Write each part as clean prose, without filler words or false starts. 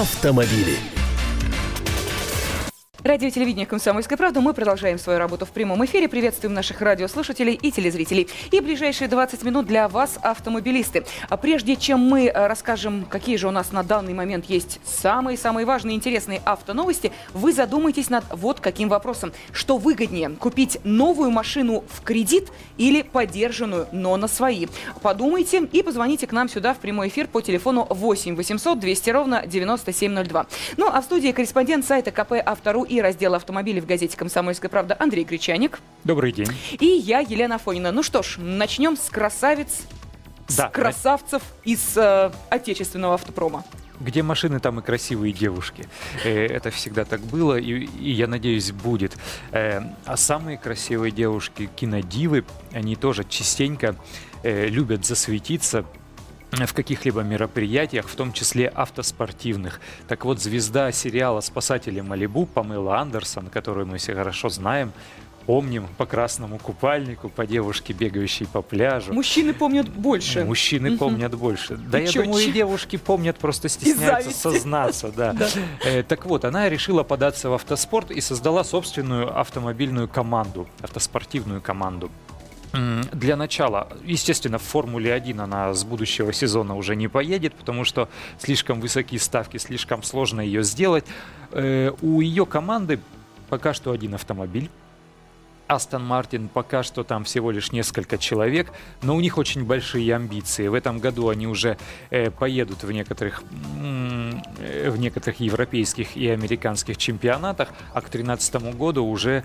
автомобили. Радио телевидение «Комсомольская правда». Мы продолжаем свою работу в прямом эфире. Приветствуем наших радиослушателей и телезрителей. И ближайшие 20 минут для вас, автомобилисты. А прежде чем мы расскажем, какие же у нас на данный момент есть самые-самые важные интересные автоновости, вы задумайтесь над вот каким вопросом. Что выгоднее, купить новую машину в кредит или подержанную, но на свои? Подумайте и позвоните к нам сюда в прямой эфир по телефону 8 800 200 ровно 9702. Ну а в студии корреспондент сайта КП «АвтоРу» и раздела автомобилей в газете «Комсомольская правда» Андрей Гречаник. Добрый день. И я, Елена Афонина. Ну что ж, начнем с красавцев из отечественного автопрома. Где машины, там и красивые девушки. Это всегда так было, и я надеюсь, будет. А самые красивые девушки, кинодивы, они тоже частенько любят засветиться в каких-либо мероприятиях, в том числе автоспортивных. Так вот, звезда сериала «Спасатели Малибу» Памела Андерсон, которую мы все хорошо знаем, помним по красному купальнику, по девушке, бегающей по пляжу. Мужчины помнят больше. Мужчины помнят больше. Да, и я думаю, и девушки помнят, просто стесняются сознаться. Да. Так вот, она решила податься в автоспорт и создала собственную автомобильную команду, автоспортивную команду. Для начала, естественно, в «Формуле-1» она с будущего сезона уже не поедет, потому что слишком высокие ставки, слишком сложно ее сделать. У ее команды пока что один автомобиль. Астон Мартин, пока что там всего лишь несколько человек, но у них очень большие амбиции. В этом году они уже поедут в некоторых европейских и американских чемпионатах, а к 2013 году уже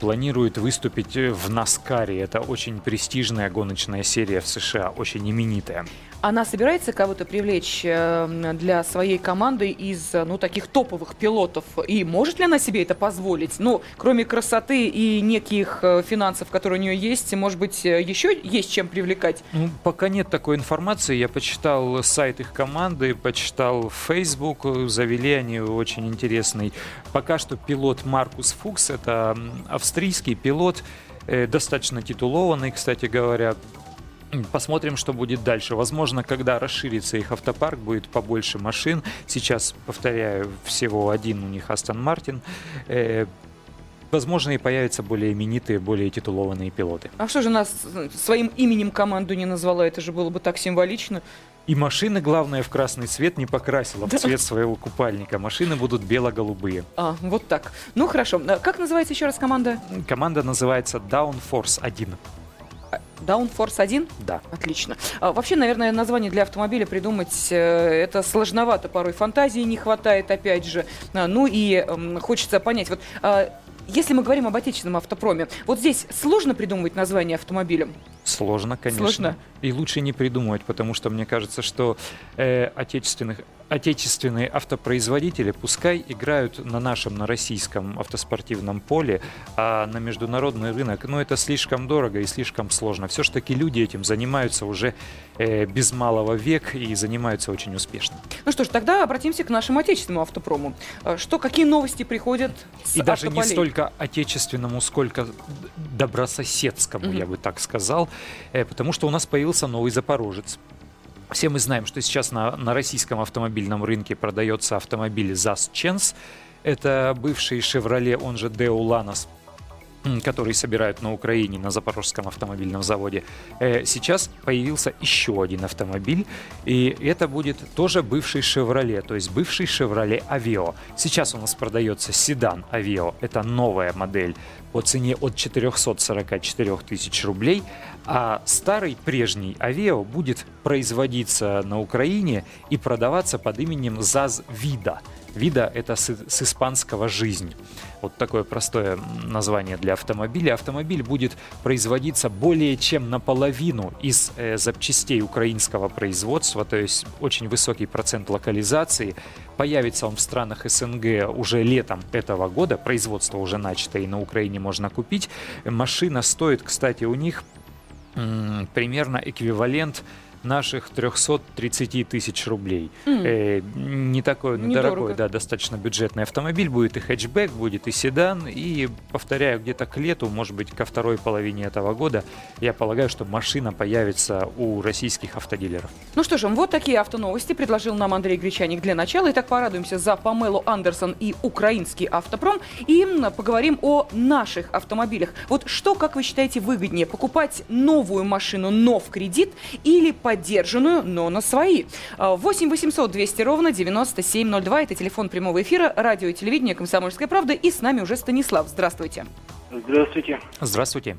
планируют выступить в Наскаре. Это очень престижная гоночная серия в США, очень именитая. Она собирается кого-то привлечь для своей команды из таких топовых пилотов? И может ли она себе это позволить? Ну, кроме красоты и неких финансов, которые у нее есть, может быть, еще есть чем привлекать? Ну, пока нет такой информации. Я почитал сайт их команды, почитал Facebook, завели они очень интересный. Пока что пилот Маркус Фукс, это австрийский пилот, достаточно титулованный, кстати говоря. Посмотрим, что будет дальше. Возможно, когда расширится их автопарк, будет побольше машин. Сейчас, повторяю, всего один у них Астон Мартин. Возможно, и появятся более именитые, более титулованные пилоты. А что же нас своим именем команду не назвала? Это же было бы так символично. И машины, главное, в красный цвет не покрасила, в цвет своего купальника. Машины будут бело-голубые. А, вот так. Ну, хорошо. Как называется еще раз команда? Команда называется Downforce 1. Downforce 1? Да. Отлично. Вообще, наверное, название для автомобиля придумать это сложновато. Порой фантазии не хватает, опять же. Ну и хочется понять. Вот... Если мы говорим об отечественном автопроме, вот здесь сложно придумывать название автомобилям? Сложно, конечно. Сложно. И лучше не придумывать, потому что мне кажется, что отечественные автопроизводители пускай играют на нашем, на российском автоспортивном поле, а на международный рынок, это слишком дорого и слишком сложно. Все же таки люди этим занимаются уже без малого век и занимаются очень успешно. Ну что ж, тогда обратимся к нашему отечественному автопрому. Какие новости приходят с автополей? И даже не столько отечественному, сколько добрососедскому, я бы так сказал, потому что у нас появился новый «Запорожец». Все мы знаем, что сейчас на российском автомобильном рынке продается автомобиль ZAZ Chance. Это бывший Chevrolet, он же Daewoo Lanos, который собирают на Украине, на Запорожском автомобильном заводе. Сейчас появился еще один автомобиль, и это будет тоже бывший Chevrolet, то есть бывший Chevrolet Aveo. Сейчас у нас продается седан Aveo, это новая модель по цене от 444 тысяч рублей, а старый, прежний Aveo будет производиться на Украине и продаваться под именем «ЗАЗ Вида». Вида — это с испанского «жизнь». Вот такое простое название для автомобиля. Автомобиль будет производиться более чем наполовину из запчастей украинского производства, то есть очень высокий процент локализации. Появится он в странах СНГ уже летом этого года. Производство уже начато и на Украине можно купить. Машина стоит, кстати, у них примерно эквивалент наших 330 тысяч рублей. Не такой дорогой, да, достаточно бюджетный автомобиль. Будет и хэтчбэк, будет и седан. И, повторяю, где-то к лету, может быть, ко второй половине этого года, я полагаю, что машина появится у российских автодилеров. Ну что ж, вот такие автоновости предложил нам Андрей Гречаник для начала. Итак, порадуемся за Памелу Андерсон и украинский автопром. И поговорим о наших автомобилях. Вот что, как вы считаете, выгоднее? Покупать новую машину, но в кредит, или подержанную, но на свои? 8 800 200 ровно 9702. Это телефон прямого эфира, радио и телевидение «Комсомольская правда». И с нами уже Станислав. Здравствуйте. Здравствуйте. Здравствуйте.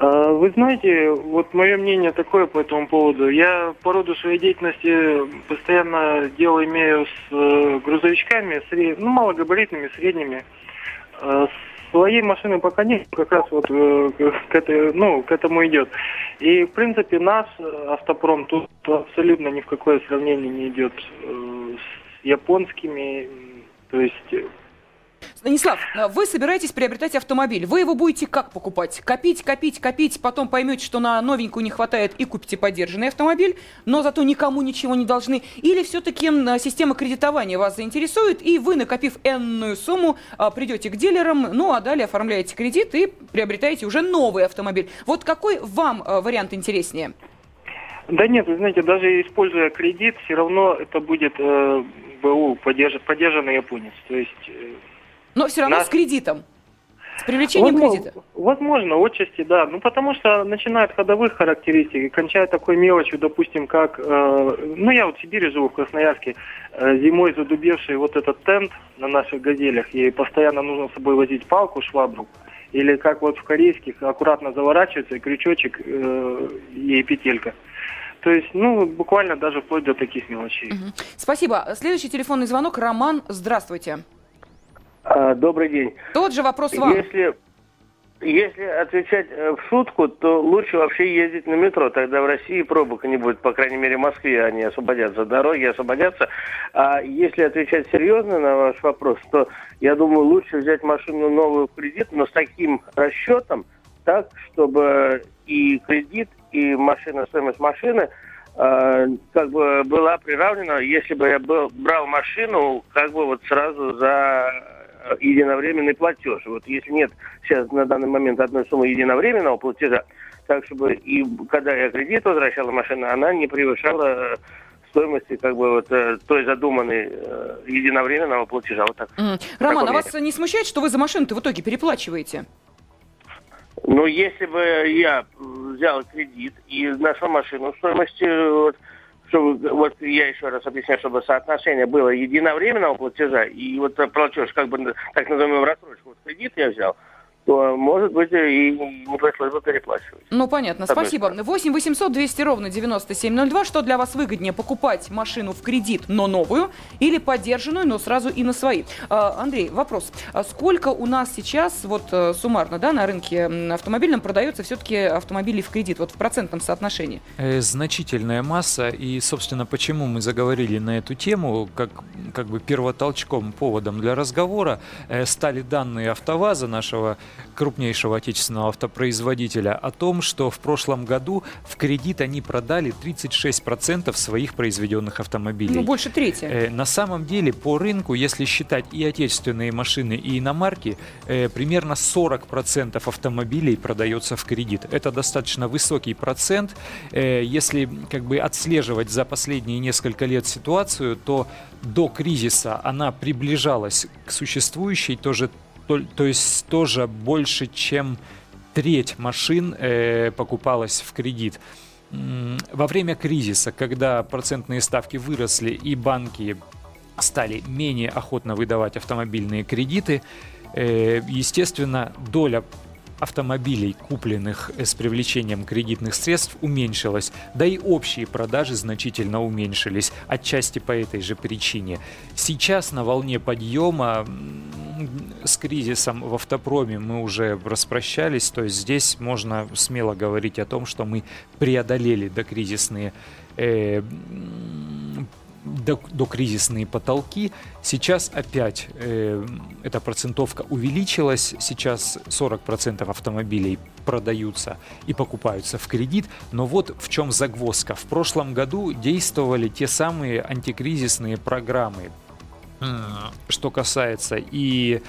Вы знаете, вот мое мнение такое по этому поводу. Я по роду своей деятельности постоянно дело имею с грузовичками, ну, малогабаритными, средними. Своей машины пока нет, как раз вот к этому идет. И, в принципе, наш автопром тут абсолютно ни в какое сравнение не идет с японскими, то есть... Станислав, вы собираетесь приобретать автомобиль. Вы его будете как покупать? Копить, копить, копить, потом поймете, что на новенькую не хватает, и купите подержанный автомобиль, но зато никому ничего не должны. Или все-таки система кредитования вас заинтересует, и вы, накопив энную сумму, придете к дилерам, ну а далее оформляете кредит и приобретаете уже новый автомобиль. Вот какой вам вариант интереснее? Да нет, вы знаете, даже используя кредит, все равно это будет БУ, подержанный японец. То есть... Но все равно с кредитом, с привлечением кредита. Возможно, отчасти, да. Ну, потому что начинают ходовых характеристик, кончая такой мелочью, допустим, как... ну, я вот в Сибири живу, в Красноярске, зимой задубевший вот этот тент на наших «Газелях», и постоянно нужно с собой возить палку, швабру, или как вот в корейских, аккуратно заворачивается и крючочек, и петелька. То есть, ну, буквально даже вплоть до таких мелочей. Спасибо. Следующий телефонный звонок. Роман, здравствуйте. Добрый день. Тот же вопрос вам. Если отвечать в шутку, то лучше вообще ездить на метро. Тогда в России пробок не будет. По крайней мере, в Москве они освободятся. Дороги освободятся. А если отвечать серьезно на ваш вопрос, то, я думаю, лучше взять машину новую в кредит, но с таким расчетом, так, чтобы и кредит, и машина, стоимость машины как бы была приравнена. Если бы я брал машину, как бы вот сразу за... единовременный платеж. Вот если нет сейчас на данный момент одной суммы единовременного платежа, так чтобы и когда я кредит возвращала машину, она не превышала стоимости как бы вот той задуманной единовременного платежа. Вот так. Роман, а вас не смущает, что вы за машину-то в итоге переплачиваете? Ну, если бы я взял кредит и нашел машину стоимостью... Чтобы, вот я еще раз объясняю, чтобы соотношение было единовременного платежа и вот платеж, как бы так называемую рассрочку, вот кредит я взял, то, может быть, и не пришлось бы переплачивать. Ну, понятно. Спасибо. 8 800 200 ровно 9702. Что для вас выгоднее? Покупать машину в кредит, но новую, или подержанную, но сразу и на свои? Андрей, вопрос. Сколько у нас сейчас, вот суммарно, да, на рынке автомобильном продается все-таки автомобили в кредит, вот в процентном соотношении? Значительная масса. И, собственно, почему мы заговорили на эту тему, как бы первотолчком, поводом для разговора, стали данные АвтоВАЗа, нашего крупнейшего отечественного автопроизводителя, о том, что в прошлом году в кредит они продали 36% своих произведенных автомобилей. Ну, больше трети. На самом деле, по рынку, если считать и отечественные машины, и иномарки, примерно 40% автомобилей продается в кредит. Это достаточно высокий процент. Если как бы отслеживать за последние несколько лет ситуацию, то до кризиса она приближалась к существующей, то есть тоже больше, чем треть машин покупалась в кредит. Во время кризиса, когда процентные ставки выросли и банки стали менее охотно выдавать автомобильные кредиты, естественно, доля автомобилей, купленных с привлечением кредитных средств, уменьшилась. Да и общие продажи значительно уменьшились, отчасти по этой же причине. Сейчас на волне подъема с кризисом в автопроме мы уже распрощались, то есть здесь можно смело говорить о том, что мы преодолели докризисные докризисные потолки. Сейчас опять эта процентовка увеличилась. Сейчас 40% автомобилей продаются и покупаются в кредит. Но вот в чем загвоздка. В прошлом году действовали те самые антикризисные программы, что касается и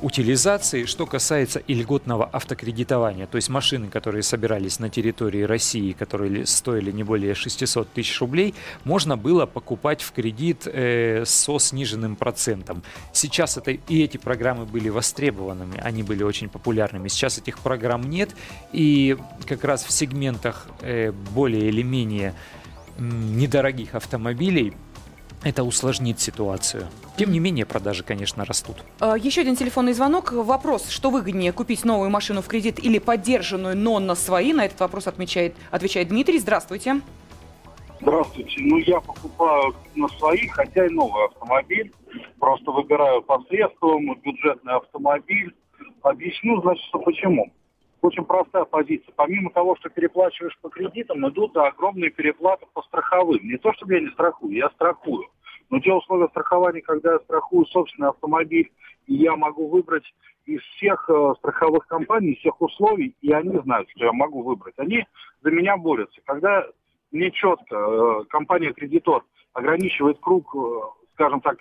утилизации, что касается и льготного автокредитования. То есть машины, которые собирались на территории России, которые стоили не более 600 тысяч рублей, можно было покупать в кредит со сниженным процентом. Сейчас эти программы были востребованными, они были очень популярными. Сейчас этих программ нет, и как раз в сегментах более или менее недорогих автомобилей это усложнит ситуацию. Тем не менее, продажи, конечно, растут. Еще один телефонный звонок. Вопрос, что выгоднее, купить новую машину в кредит или подержанную, но на свои? На этот вопрос отвечает Дмитрий. Здравствуйте. Здравствуйте. Ну, я покупаю на свои, хотя и новый автомобиль. Просто выбираю посредством, бюджетный автомобиль. Объясню, значит, почему. Очень простая позиция. Помимо того, что переплачиваешь по кредитам, идут огромные переплаты по страховым. Не то, чтобы я не страхую, я страхую. Но те условия страхования, когда я страхую собственный автомобиль, и я могу выбрать из всех страховых компаний, из всех условий, и они знают, что я могу выбрать. Они за меня борются. Когда мне четко компания-кредитор ограничивает круг, скажем так,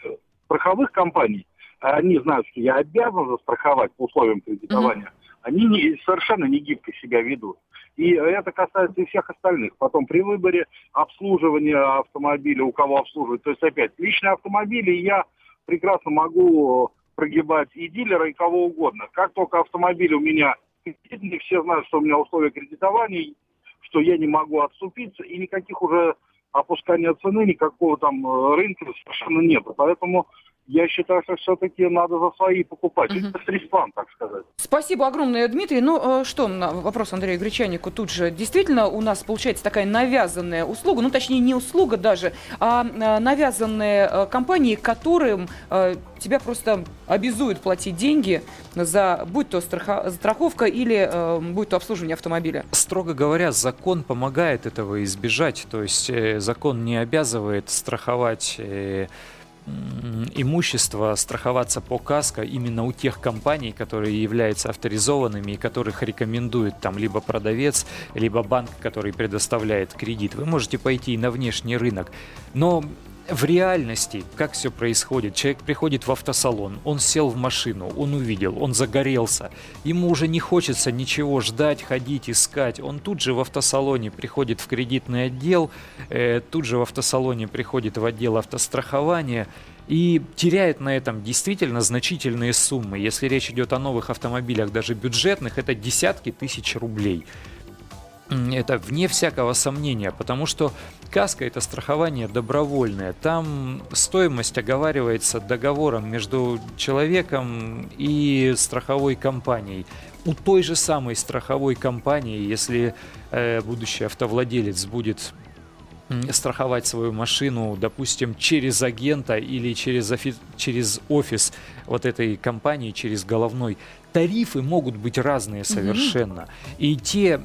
страховых компаний, они знают, что я обязан застраховать по условиям кредитования, они совершенно не гибко себя ведут. И это касается и всех остальных. Потом при выборе обслуживания автомобиля, у кого обслуживать. То есть опять личные автомобили, я прекрасно могу прогибать и дилера, и кого угодно. Как только автомобиль у меня кредитный, все знают, что у меня условия кредитования, что я не могу отступиться, и никаких уже опускания цены, никакого там рынка совершенно нет. Поэтому я считаю, что все-таки надо за свои покупать. Это средства, так сказать. Спасибо огромное, Дмитрий. Ну что, на вопрос Андрею Гречанику тут же. Действительно, у нас получается такая навязанная услуга, ну точнее не услуга даже, а навязанные компании, которым тебя просто обязуют платить деньги за будь то страховка или будь то обслуживание автомобиля. Строго говоря, закон помогает этого избежать. То есть закон не обязывает страховать имущество, страховаться по каско именно у тех компаний, которые являются авторизованными и которых рекомендует там либо продавец, либо банк, который предоставляет кредит. Вы можете пойти на внешний рынок, но в реальности как все происходит? Человек приходит в автосалон, он сел в машину, он увидел, он загорелся. Ему уже не хочется ничего ждать, ходить, искать. Он тут же в автосалоне приходит в кредитный отдел, тут же в автосалоне приходит в отдел автострахования и теряет на этом действительно значительные суммы. Если речь идет о новых автомобилях, даже бюджетных, это десятки тысяч рублей. Это вне всякого сомнения, потому что каско — это страхование добровольное. Там стоимость оговаривается договором между человеком и страховой компанией. У той же самой страховой компании, если будущий автовладелец будет страховать свою машину, допустим, через агента или через офис вот этой компании, через головной, тарифы могут быть разные совершенно. И те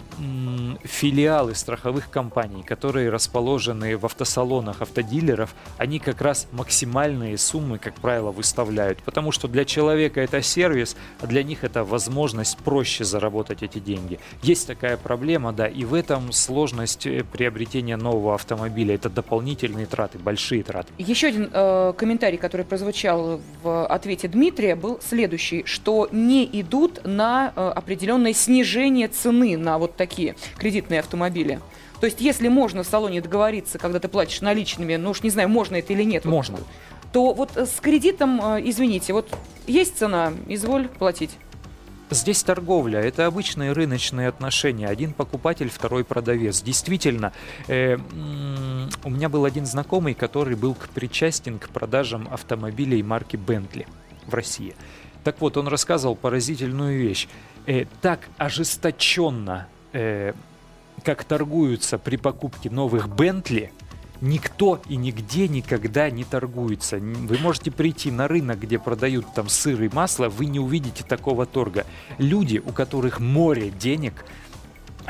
филиалы страховых компаний, которые расположены в автосалонах автодилеров, они как раз максимальные суммы, как правило, выставляют. Потому что для человека это сервис, а для них это возможность проще заработать эти деньги. Есть такая проблема, да, и в этом сложность приобретения нового автомобиля. Это дополнительные траты, большие траты. Еще один комментарий, который прозвучал в ответе Дмитрия, был следующий, что не идут на определенное снижение цены на вот такие кредитные автомобили. То есть, если можно в салоне договориться, когда ты платишь наличными, ну уж не знаю, можно это или нет. Можно. Вот, то вот с кредитом, извините, вот есть цена, изволь платить. Здесь торговля, это обычные рыночные отношения. Один покупатель, второй продавец. Действительно, у меня был один знакомый, который был причастен к продажам автомобилей марки Bentley в России. Так вот, он рассказывал поразительную вещь. Так ожесточенно, как торгуются при покупке новых Bentley, никто и нигде никогда не торгуется. Вы можете прийти на рынок, где продают там сыр и масло, вы не увидите такого торга. Люди, у которых море денег,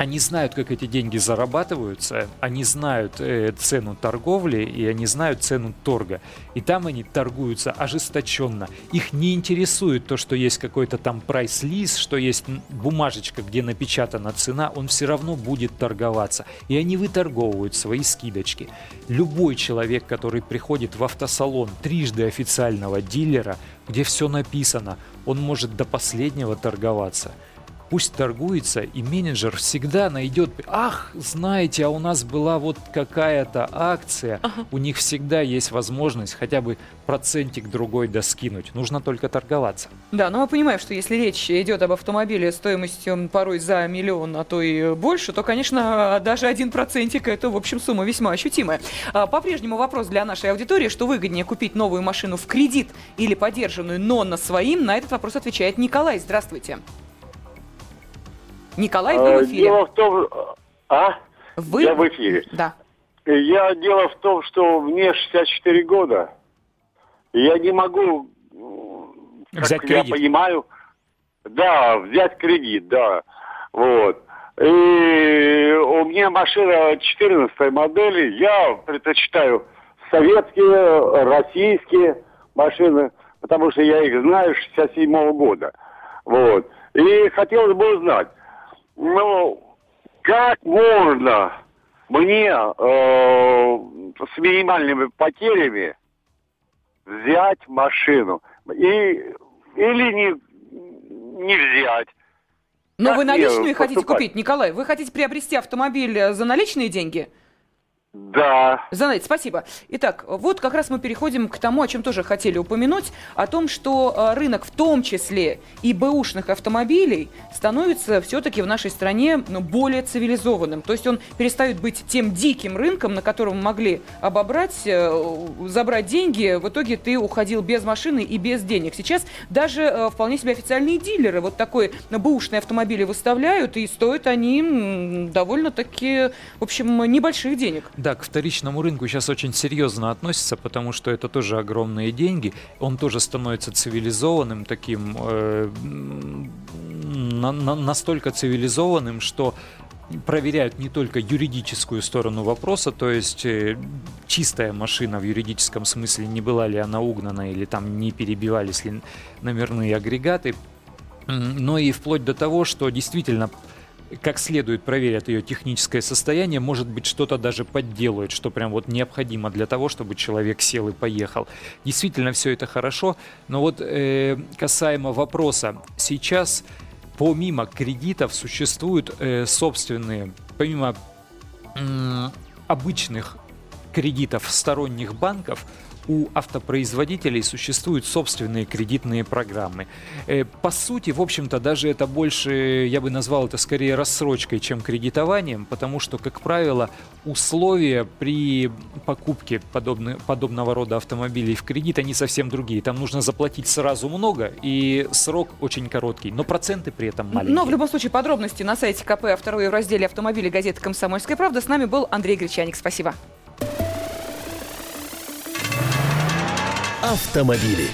Они знают, как эти деньги зарабатываются, они знают цену торговли и они знают цену торга. И там они торгуются ожесточенно. Их не интересует то, что есть какой-то там прайс-лист, что есть бумажечка, где напечатана цена, он все равно будет торговаться. И они выторговывают свои скидочки. Любой человек, который приходит в автосалон трижды официального дилера, где все написано, он может до последнего торговаться. Пусть торгуется, и менеджер всегда найдет, ах, знаете, а у нас была вот какая-то акция, у них всегда есть возможность хотя бы процентик другой доскинуть, нужно только торговаться. Да, но мы понимаем, что если речь идет об автомобиле стоимостью порой за миллион, а то и больше, то, конечно, даже 1% это, в общем, сумма весьма ощутимая. По-прежнему вопрос для нашей аудитории, что выгоднее купить новую машину в кредит или подержанную, но на своим, на этот вопрос отвечает Николай. Здравствуйте. Николай, вы в эфире. Дело в том, Я в эфире. Да. Дело в том, что мне 64 года. Я не могу, взять кредит. Я понимаю, да, взять кредит, да. Вот. И у меня машина 14-й модели. Я предпочитаю советские, российские машины, потому что я их знаю с 67-го года. Вот. И хотелось бы узнать, ну, как можно мне с минимальными потерями взять машину? Или не взять? Но как вы наличными хотите купить, Николай? Вы хотите приобрести автомобиль за наличные деньги? Да. Занайте, спасибо. Итак, вот как раз мы переходим к тому, о чем тоже хотели упомянуть, о том, что рынок, в том числе и бэушных автомобилей, становится все-таки в нашей стране более цивилизованным. То есть он перестает быть тем диким рынком, на котором могли обобрать, забрать деньги. В итоге ты уходил без машины и без денег. Сейчас даже вполне себе официальные дилеры вот такой бэушные автомобили выставляют, и стоят они довольно-таки, в общем, небольших денег. Да, к вторичному рынку сейчас очень серьезно относятся, потому что это тоже огромные деньги. Он тоже становится цивилизованным, таким настолько цивилизованным, что проверяют не только юридическую сторону вопроса, то есть чистая машина в юридическом смысле, не была ли она угнана или там не перебивались ли номерные агрегаты, но и вплоть до того, что действительно как следует проверят ее техническое состояние, может быть, что-то даже подделают, что прям вот необходимо для того, чтобы человек сел и поехал. Действительно, все это хорошо, но вот касаемо вопроса, сейчас помимо кредитов существуют собственные, помимо обычных кредитов сторонних банков, у автопроизводителей существуют собственные кредитные программы. По сути, в общем-то, даже это больше, я бы назвал это скорее рассрочкой, чем кредитованием, потому что, как правило, условия при покупке подобного рода автомобилей в кредит, они совсем другие. Там нужно заплатить сразу много, и срок очень короткий, но проценты при этом маленькие. Но в любом случае подробности на сайте КП «Автору» и в разделе «Автомобили» газеты «Комсомольская правда». С нами был Андрей Гречаник. Спасибо. Автомобили.